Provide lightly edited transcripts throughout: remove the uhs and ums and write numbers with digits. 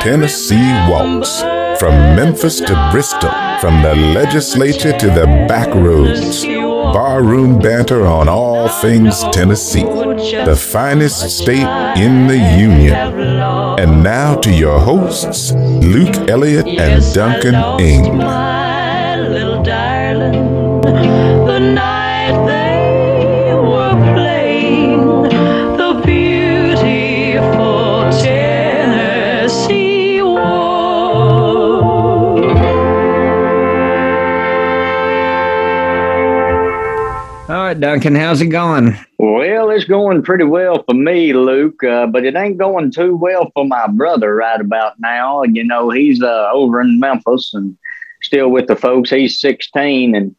Tennessee Waltz. From Memphis to Bristol, from the legislature to the back roads, barroom banter on all things Tennessee, the finest state in the union. And now to your hosts, Luke Elliott and Duncan Ng. Duncan, how's it going? Well, it's going pretty well for me, Luke, but it ain't going too well for my brother right about now. You know, he's over in Memphis and still with the folks. He's 16, and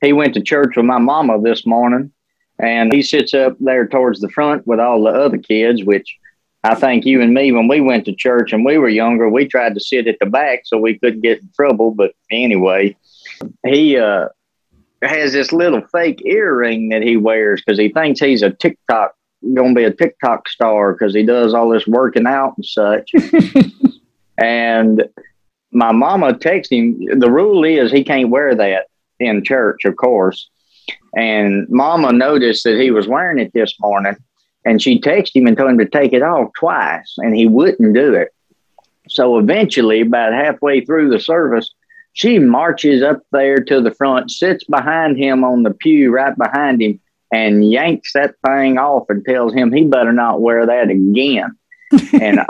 he went to church with my mama this morning, and he sits up there towards the front with all the other kids, which I think you and me, when we went to church and we were younger, we tried to sit at the back so we couldn't get in trouble. But anyway, he has this little fake earring that he wears because he thinks he's going to be a TikTok star because he does all this working out and such. And my mama texts him. The rule is he can't wear that in church, of course. And mama noticed that he was wearing it this morning, and she texted him and told him to take it off twice, and he wouldn't do it. So eventually, about halfway through the service, she marches up there to the front, sits behind him on the pew right behind him, and yanks that thing off and tells him he better not wear that again. And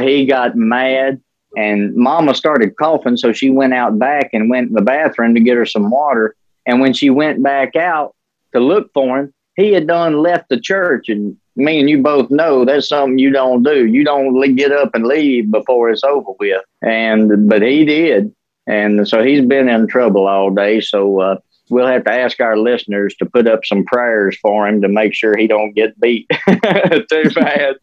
he got mad, and mama started coughing. So she went out back and went in the bathroom to get her some water. And when she went back out to look for him, he had done left the church. And me and you both know that's something you don't do. You don't get up and leave before it's over with. But he did. And so he's been in trouble all day. So we'll have to ask our listeners to put up some prayers for him to make sure he don't get beat too bad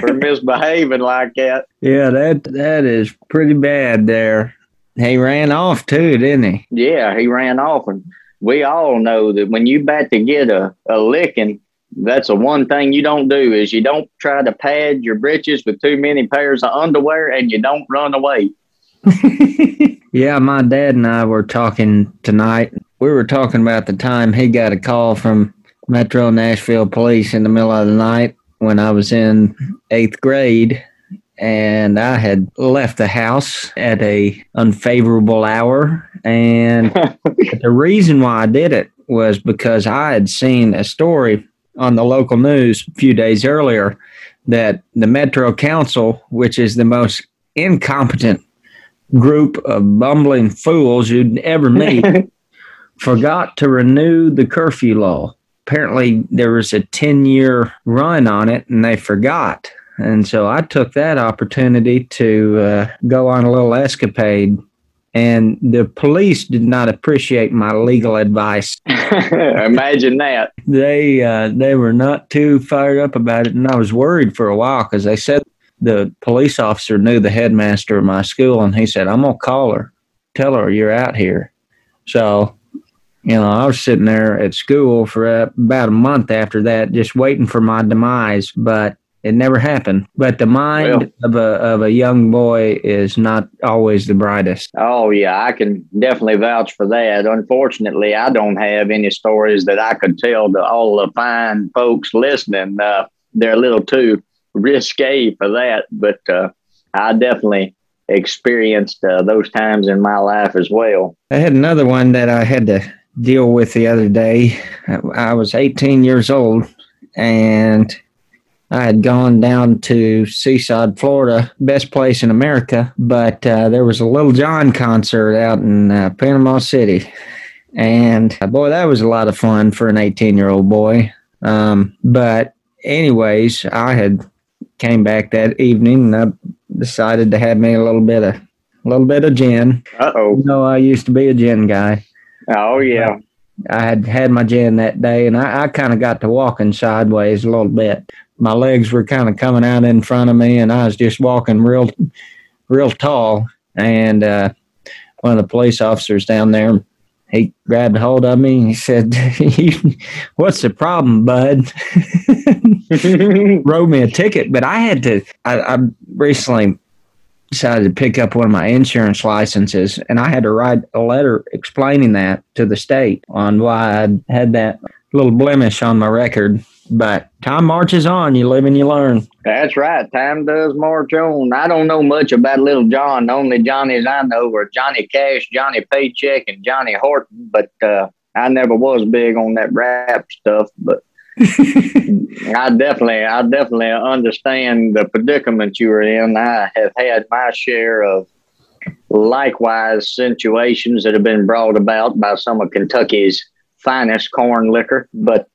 for misbehaving like that. Yeah, that is pretty bad there. He ran off too, didn't he? Yeah, he ran off. And we all know that when you about to get a licking, that's the one thing you don't do is you don't try to pad your britches with too many pairs of underwear, and you don't run away. Yeah, my dad and I were talking tonight. We were talking about the time he got a call from Metro Nashville Police in the middle of the night when I was in 8th grade, and I had left the house at a unfavorable hour. And the reason why I did it was because I had seen a story on the local news a few days earlier that the Metro Council, which is the most incompetent group of bumbling fools you'd ever meet, forgot to renew the curfew law. Apparently there was a 10-year run on it, and they forgot. And so I took that opportunity to go on a little escapade, and the police did not appreciate my legal advice. Imagine that. They were not too fired up about it, and I was worried for a while because they said the police officer knew the headmaster of my school, and he said, "I'm going to call her, tell her you're out here." So, you know, I was sitting there at school for about a month after that, just waiting for my demise, but it never happened. But the mind of a young boy is not always the brightest. Oh, yeah, I can definitely vouch for that. Unfortunately, I don't have any stories that I could tell to all the fine folks listening. They're a little too risque for that, but I definitely experienced those times in my life as well. I had another one that I had to deal with the other day. I was 18 years old, and I had gone down to Seaside, Florida, best place in America, but there was a Little John concert out in Panama City, and boy, that was a lot of fun for an 18-year-old boy. But anyways, I had came back that evening, and I decided to have me a little bit of gin. Uh-oh. You know, I used to be a gin guy. Oh, yeah. I had my gin that day, and I kind of got to walking sideways a little bit. My legs were kind of coming out in front of me, and I was just walking real tall. And one of the police officers down there, he grabbed hold of me, and he said, "What's the problem, bud?" Wrote me a ticket, but I recently decided to pick up one of my insurance licenses, and I had to write a letter explaining that to the state on why I'd had that little blemish on my record. But time marches on. You live and you learn. That's right. Time does march on. I don't know much about Little John. The only Johnnies I know are Johnny Cash, Johnny Paycheck, and Johnny Horton. But I never was big on that rap stuff. But I definitely understand the predicament you were in. I have had my share of likewise situations that have been brought about by some of Kentucky's finest corn liquor. But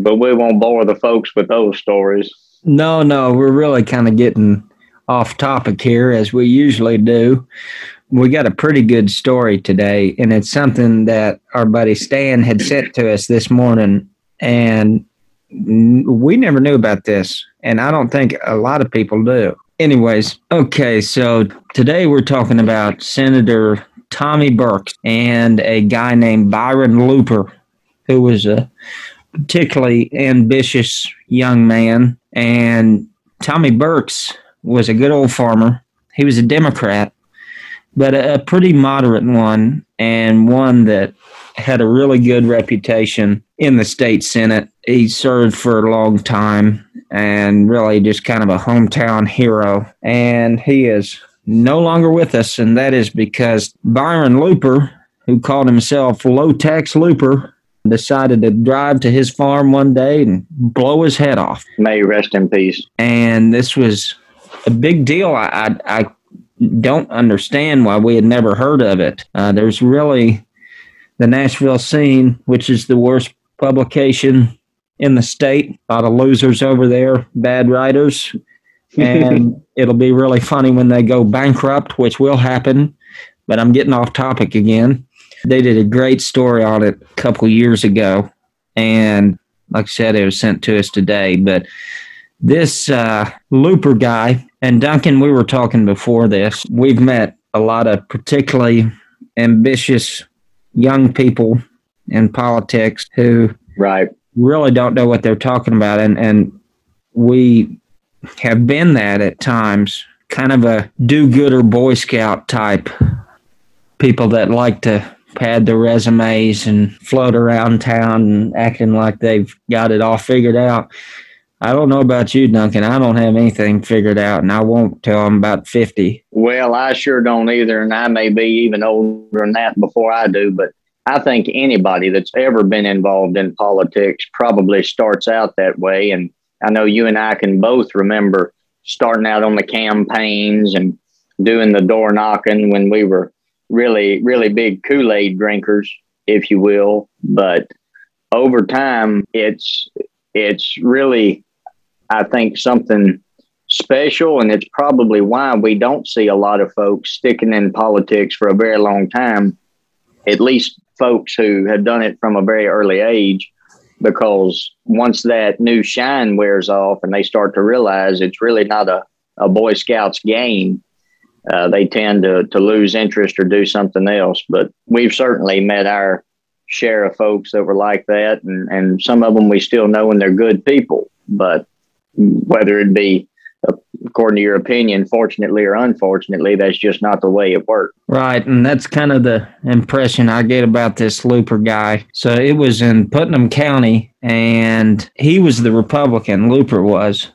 we won't bore the folks with those stories. No, we're really kind of getting off topic here, as we usually do. We got a pretty good story today, and it's something that our buddy Stan had sent to us this morning, and we never knew about this, and I don't think a lot of people do. Anyways, okay, so today we're talking about Senator Tommy Burks and a guy named Byron Looper, who was a particularly ambitious young man. And Tommy Burks was a good old farmer. He was a Democrat, but a pretty moderate one, and one that had a really good reputation in the state Senate. He served for a long time and really just kind of a hometown hero. And he is no longer with us, and that is because Byron Looper, who called himself Low Tax Looper, decided to drive to his farm one day and blow his head off. May rest in peace. And this was a big deal. I don't understand why we had never heard of it. There's really the Nashville Scene, which is the worst publication in the state. A lot of losers over there, bad writers. And it'll be really funny when they go bankrupt, which will happen. But I'm getting off topic again. They did a great story on it a couple years ago, and like I said, it was sent to us today. But this Looper guy, and Duncan, we were talking before this, we've met a lot of particularly ambitious young people in politics who really don't know what they're talking about, and we have been that at times, kind of a do-gooder Boy Scout type, people that like to pad their resumes and float around town and acting like they've got it all figured out. I don't know about you, Duncan. I don't have anything figured out, and I won't till I'm about 50. Well, I sure don't either, and I may be even older than that before I do, but I think anybody that's ever been involved in politics probably starts out that way, and I know you and I can both remember starting out on the campaigns and doing the door knocking when we were really, really big Kool-Aid drinkers, if you will. But over time, it's really, I think, something special, and it's probably why we don't see a lot of folks sticking in politics for a very long time, at least folks who have done it from a very early age, because once that new shine wears off and they start to realize it's really not a Boy Scouts game, they tend to lose interest or do something else. But we've certainly met our share of folks that were like that. And some of them we still know, and they're good people. But whether it be, according to your opinion, fortunately or unfortunately, that's just not the way it worked. Right. And that's kind of the impression I get about this Looper guy. So it was in Putnam County, and he was the Republican, Looper was.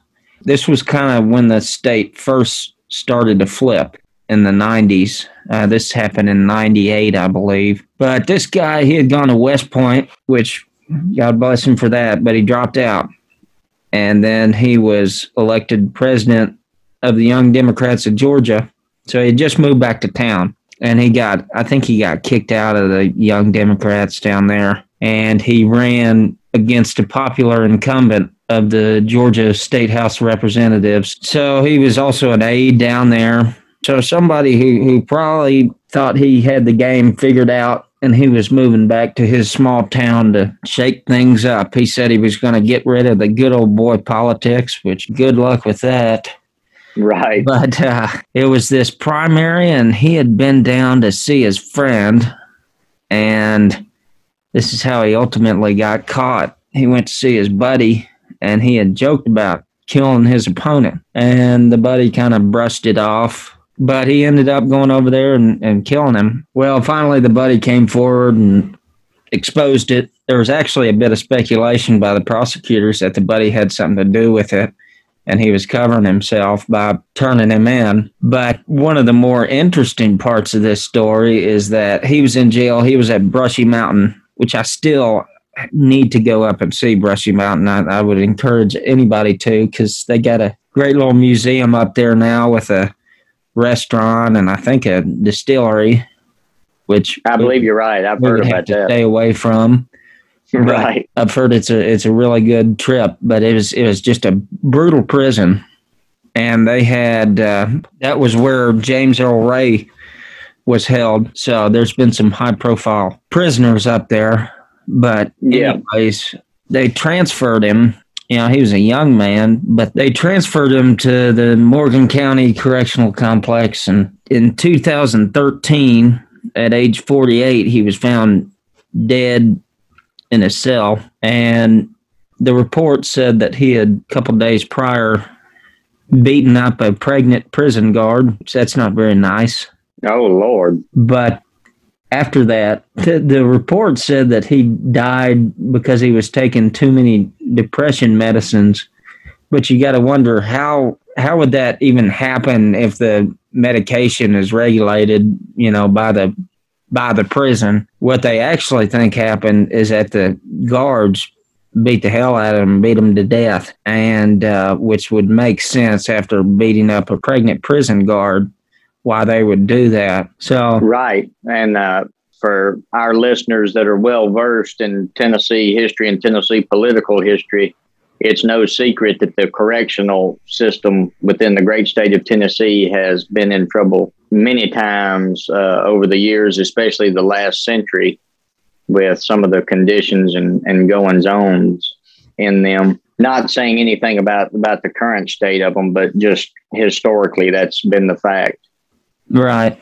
This was kind of when the state first started to flip in the 90s. This happened in 98, I believe. But this guy, he had gone to West Point, which God bless him for that, but he dropped out. And then he was elected president of the Young Democrats of Georgia. So he had just moved back to town. And he got kicked out of the Young Democrats down there. And he ran against a popular incumbent of the Georgia State House of Representatives. So he was also an aide down there. So somebody who probably thought he had the game figured out, and he was moving back to his small town to shake things up. He said he was going to get rid of the good old boy politics, which good luck with that. Right. But it was this primary, and he had been down to see his friend, and this is how he ultimately got caught. He went to see his buddy, and he had joked about killing his opponent, and the buddy kind of brushed it off. But he ended up going over there and killing him. Well, finally, the buddy came forward and exposed it. There was actually a bit of speculation by the prosecutors that the buddy had something to do with it, and he was covering himself by turning him in. But one of the more interesting parts of this story is that he was in jail. He was at Brushy Mountain, which I still need to go up and see Brushy Mountain. I would encourage anybody to, because they got a great little museum up there now with a restaurant and I think a distillery, which I believe you're right. I've heard about that. Stay away from. Right. I've heard it's a really good trip, but it was just a brutal prison. And they had, that was where James Earl Ray was held. So there's been some high profile prisoners up there, but anyways, they transferred him. You know, he was a young man, but they transferred him to the Morgan County Correctional Complex. And in 2013, at age 48, he was found dead in his cell. And the report said that he had, a couple days prior, beaten up a pregnant prison guard. So that's not very nice. Oh, Lord. But after that, the report said that he died because he was taking too many depression medicines, but you got to wonder how would that even happen if the medication is regulated, you know, by the prison. What they actually think happened is that the guards beat the hell out of him, beat him to death, and which would make sense after beating up a pregnant prison guard, why they would do that. So right. And for our listeners that are well versed in Tennessee history and Tennessee political history, it's no secret that the correctional system within the great state of Tennessee has been in trouble many times over the years, especially the last century, with some of the conditions and goings-on in them. Not saying anything about the current state of them, but just historically, that's been the fact. Right.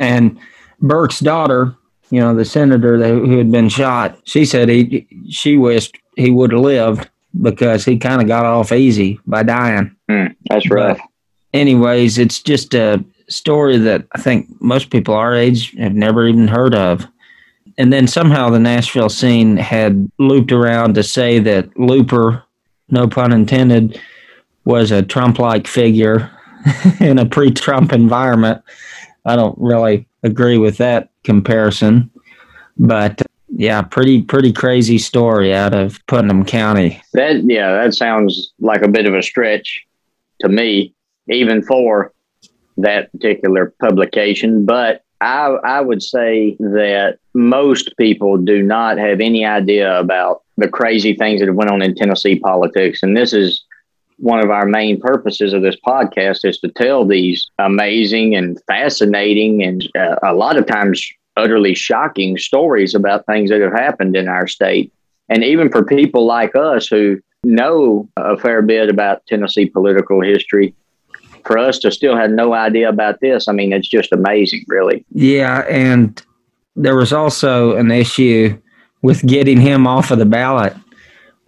And Burke's daughter, you know, the senator who had been shot, she said she wished he would have lived because he kind of got off easy by dying. That's rough. But anyways, it's just a story that I think most people our age have never even heard of. And then somehow the Nashville scene had looped around to say that Looper, no pun intended, was a Trump-like figure in a pre-Trump environment. I don't really agree with that comparison, but yeah, pretty crazy story out of Putnam County. That sounds like a bit of a stretch to me, even for that particular publication. But I would say that most people do not have any idea about the crazy things that went on in Tennessee politics, and this is one of our main purposes of this podcast, is to tell these amazing and fascinating and a lot of times utterly shocking stories about things that have happened in our state. And even for people like us who know a fair bit about Tennessee political history, for us to still have no idea about this, I mean, it's just amazing, really. Yeah, and there was also an issue with getting him off of the ballot.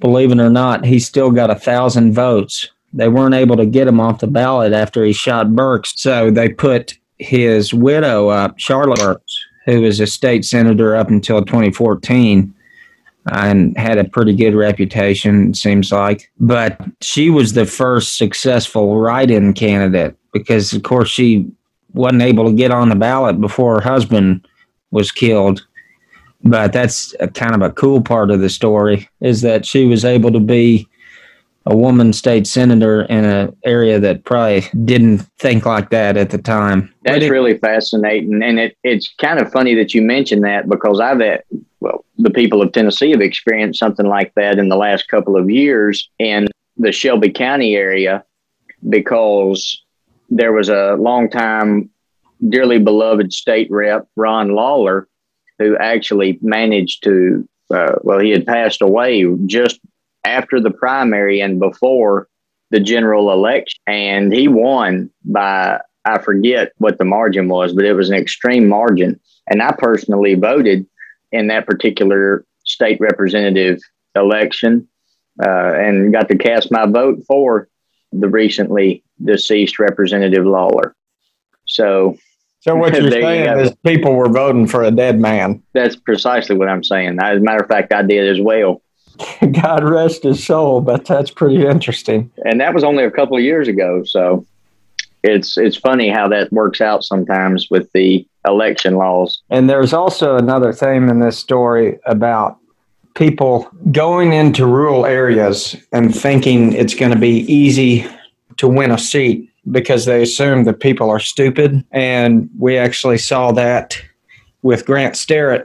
Believe it or not, he still got 1,000 votes. They weren't able to get him off the ballot after he shot Burks. So they put his widow up, Charlotte Burks, who was a state senator up until 2014 and had a pretty good reputation, it seems like. But she was the first successful write-in candidate because, of course, she wasn't able to get on the ballot before her husband was killed. But that's kind of a cool part of the story, is that she was able to be a woman state senator in an area that probably didn't think like that at the time. That's really fascinating. And it's kind of funny that you mentioned that, because I've had, well, the people of Tennessee have experienced something like that in the last couple of years in the Shelby County area, because there was a longtime, dearly beloved state rep, Ron Lawler, who actually managed to, he had passed away just after the primary and before the general election. And he won by, I forget what the margin was, but it was an extreme margin. And I personally voted in that particular state representative election and got to cast my vote for the recently deceased Representative Lawler. So what you're saying is people were voting for a dead man. That's precisely what I'm saying. As a matter of fact, I did as well. God rest his soul, but that's pretty interesting. And that was only a couple of years ago. So it's funny how that works out sometimes with the election laws. And there's also another theme in this story about people going into rural areas and thinking it's going to be easy to win a seat, because they assume that people are stupid. And we actually saw that with Grant Starrett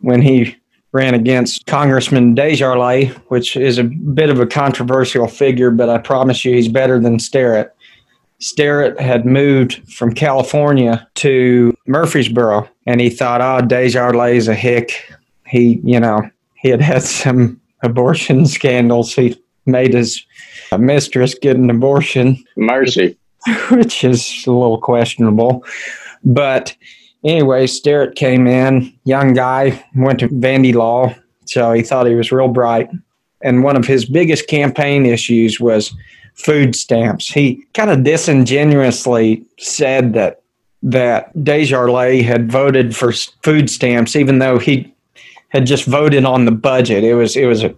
when he ran against Congressman Desjardins, which is a bit of a controversial figure, but I promise you he's better than Starrett. Starrett had moved from California to Murfreesboro, and he thought, Desjardins is a hick. He had some abortion scandals. He made his mistress get an abortion. Mercy. Which is a little questionable. But anyway, Starrett came in, young guy, went to Vandy Law, so he thought he was real bright. And one of his biggest campaign issues was food stamps. He kind of disingenuously said that Desjardins had voted for food stamps, even though he had just voted on the budget. It was a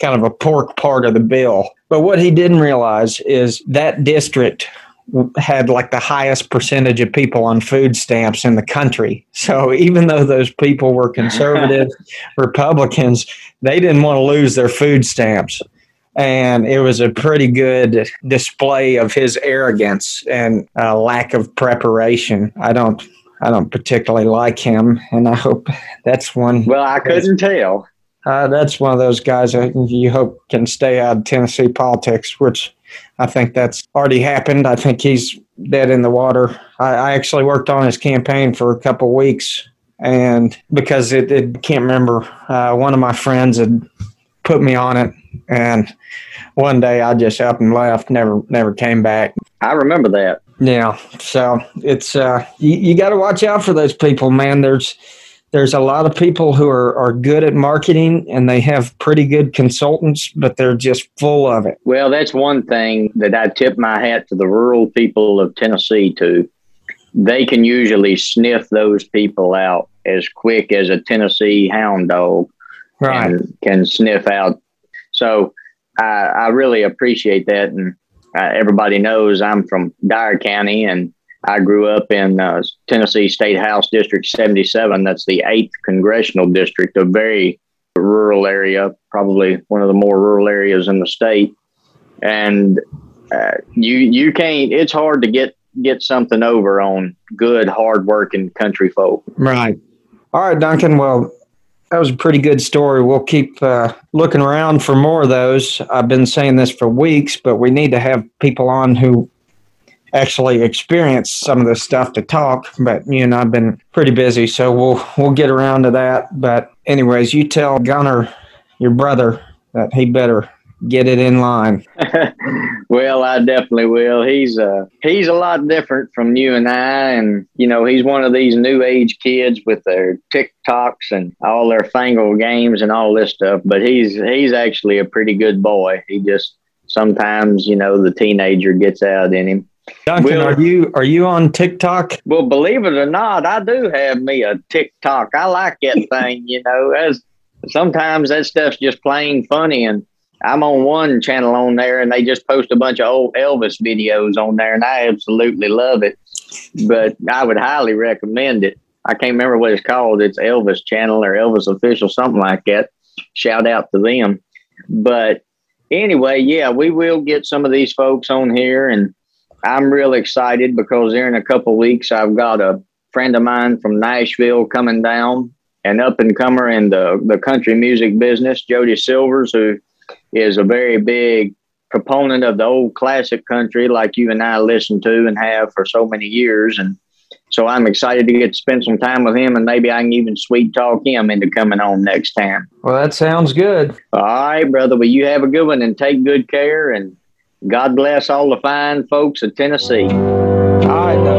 kind of a pork part of the bill. But what he didn't realize is that district had like the highest percentage of people on food stamps in the country. So even though those people were conservative Republicans, they didn't want to lose their food stamps. And it was a pretty good display of his arrogance and lack of preparation. I don't particularly like him, and I hope that's one. Well, I couldn't tell. That's one of those guys that you hope can stay out of Tennessee politics, which I think that's already happened. I think he's dead in the water. I actually worked on his campaign for a couple of weeks, and because it can't remember, one of my friends had put me on it, and one day I just up and left, never came back. I remember that. Yeah, so it's you got to watch out for those people, man. There's a lot of people who are good at marketing, and they have pretty good consultants, but they're just full of it. Well, that's one thing that I tip my hat to the rural people of Tennessee to. They can usually sniff those people out as quick as a Tennessee hound dog can sniff out. So I really appreciate that. And everybody knows I'm from Dyer County, and I grew up in Tennessee State House District 77. That's the 8th congressional district, a very rural area, probably one of the more rural areas in the state. And you can't. It's hard to get something over on good, hardworking country folk. Right. All right, Duncan. Well, that was a pretty good story. We'll keep looking around for more of those. I've been saying this for weeks, but we need to have people on who actually experience some of this stuff to talk, but you and I've been pretty busy, so we'll get around to that. But anyways, you tell Gunner, your brother, that he better get it in line. Well, I definitely will. He's a lot different from you and I, and he's one of these new age kids with their TikToks and all their fangled games and all this stuff, but he's actually a pretty good boy. He just sometimes, the teenager gets out in him. Duncan, are you on TikTok? Well, believe it or not, I do have me a TikTok. I like that thing, As sometimes that stuff's just plain funny, and I'm on one channel on there, and they just post a bunch of old Elvis videos on there, and I absolutely love it. But I would highly recommend it. I can't remember what it's called. It's Elvis Channel or Elvis Official, something like that. Shout out to them. But anyway, yeah, we will get some of these folks on here, and I'm real excited because here in a couple weeks, I've got a friend of mine from Nashville coming down, an up-and-comer in the country music business, Jody Silvers, who is a very big proponent of the old classic country like you and I listen to and have for so many years. And so I'm excited to get to spend some time with him, and maybe I can even sweet talk him into coming on next time. Well, that sounds good. All right, brother. Well, you have a good one, and take good care, and God bless all the fine folks of Tennessee. All right.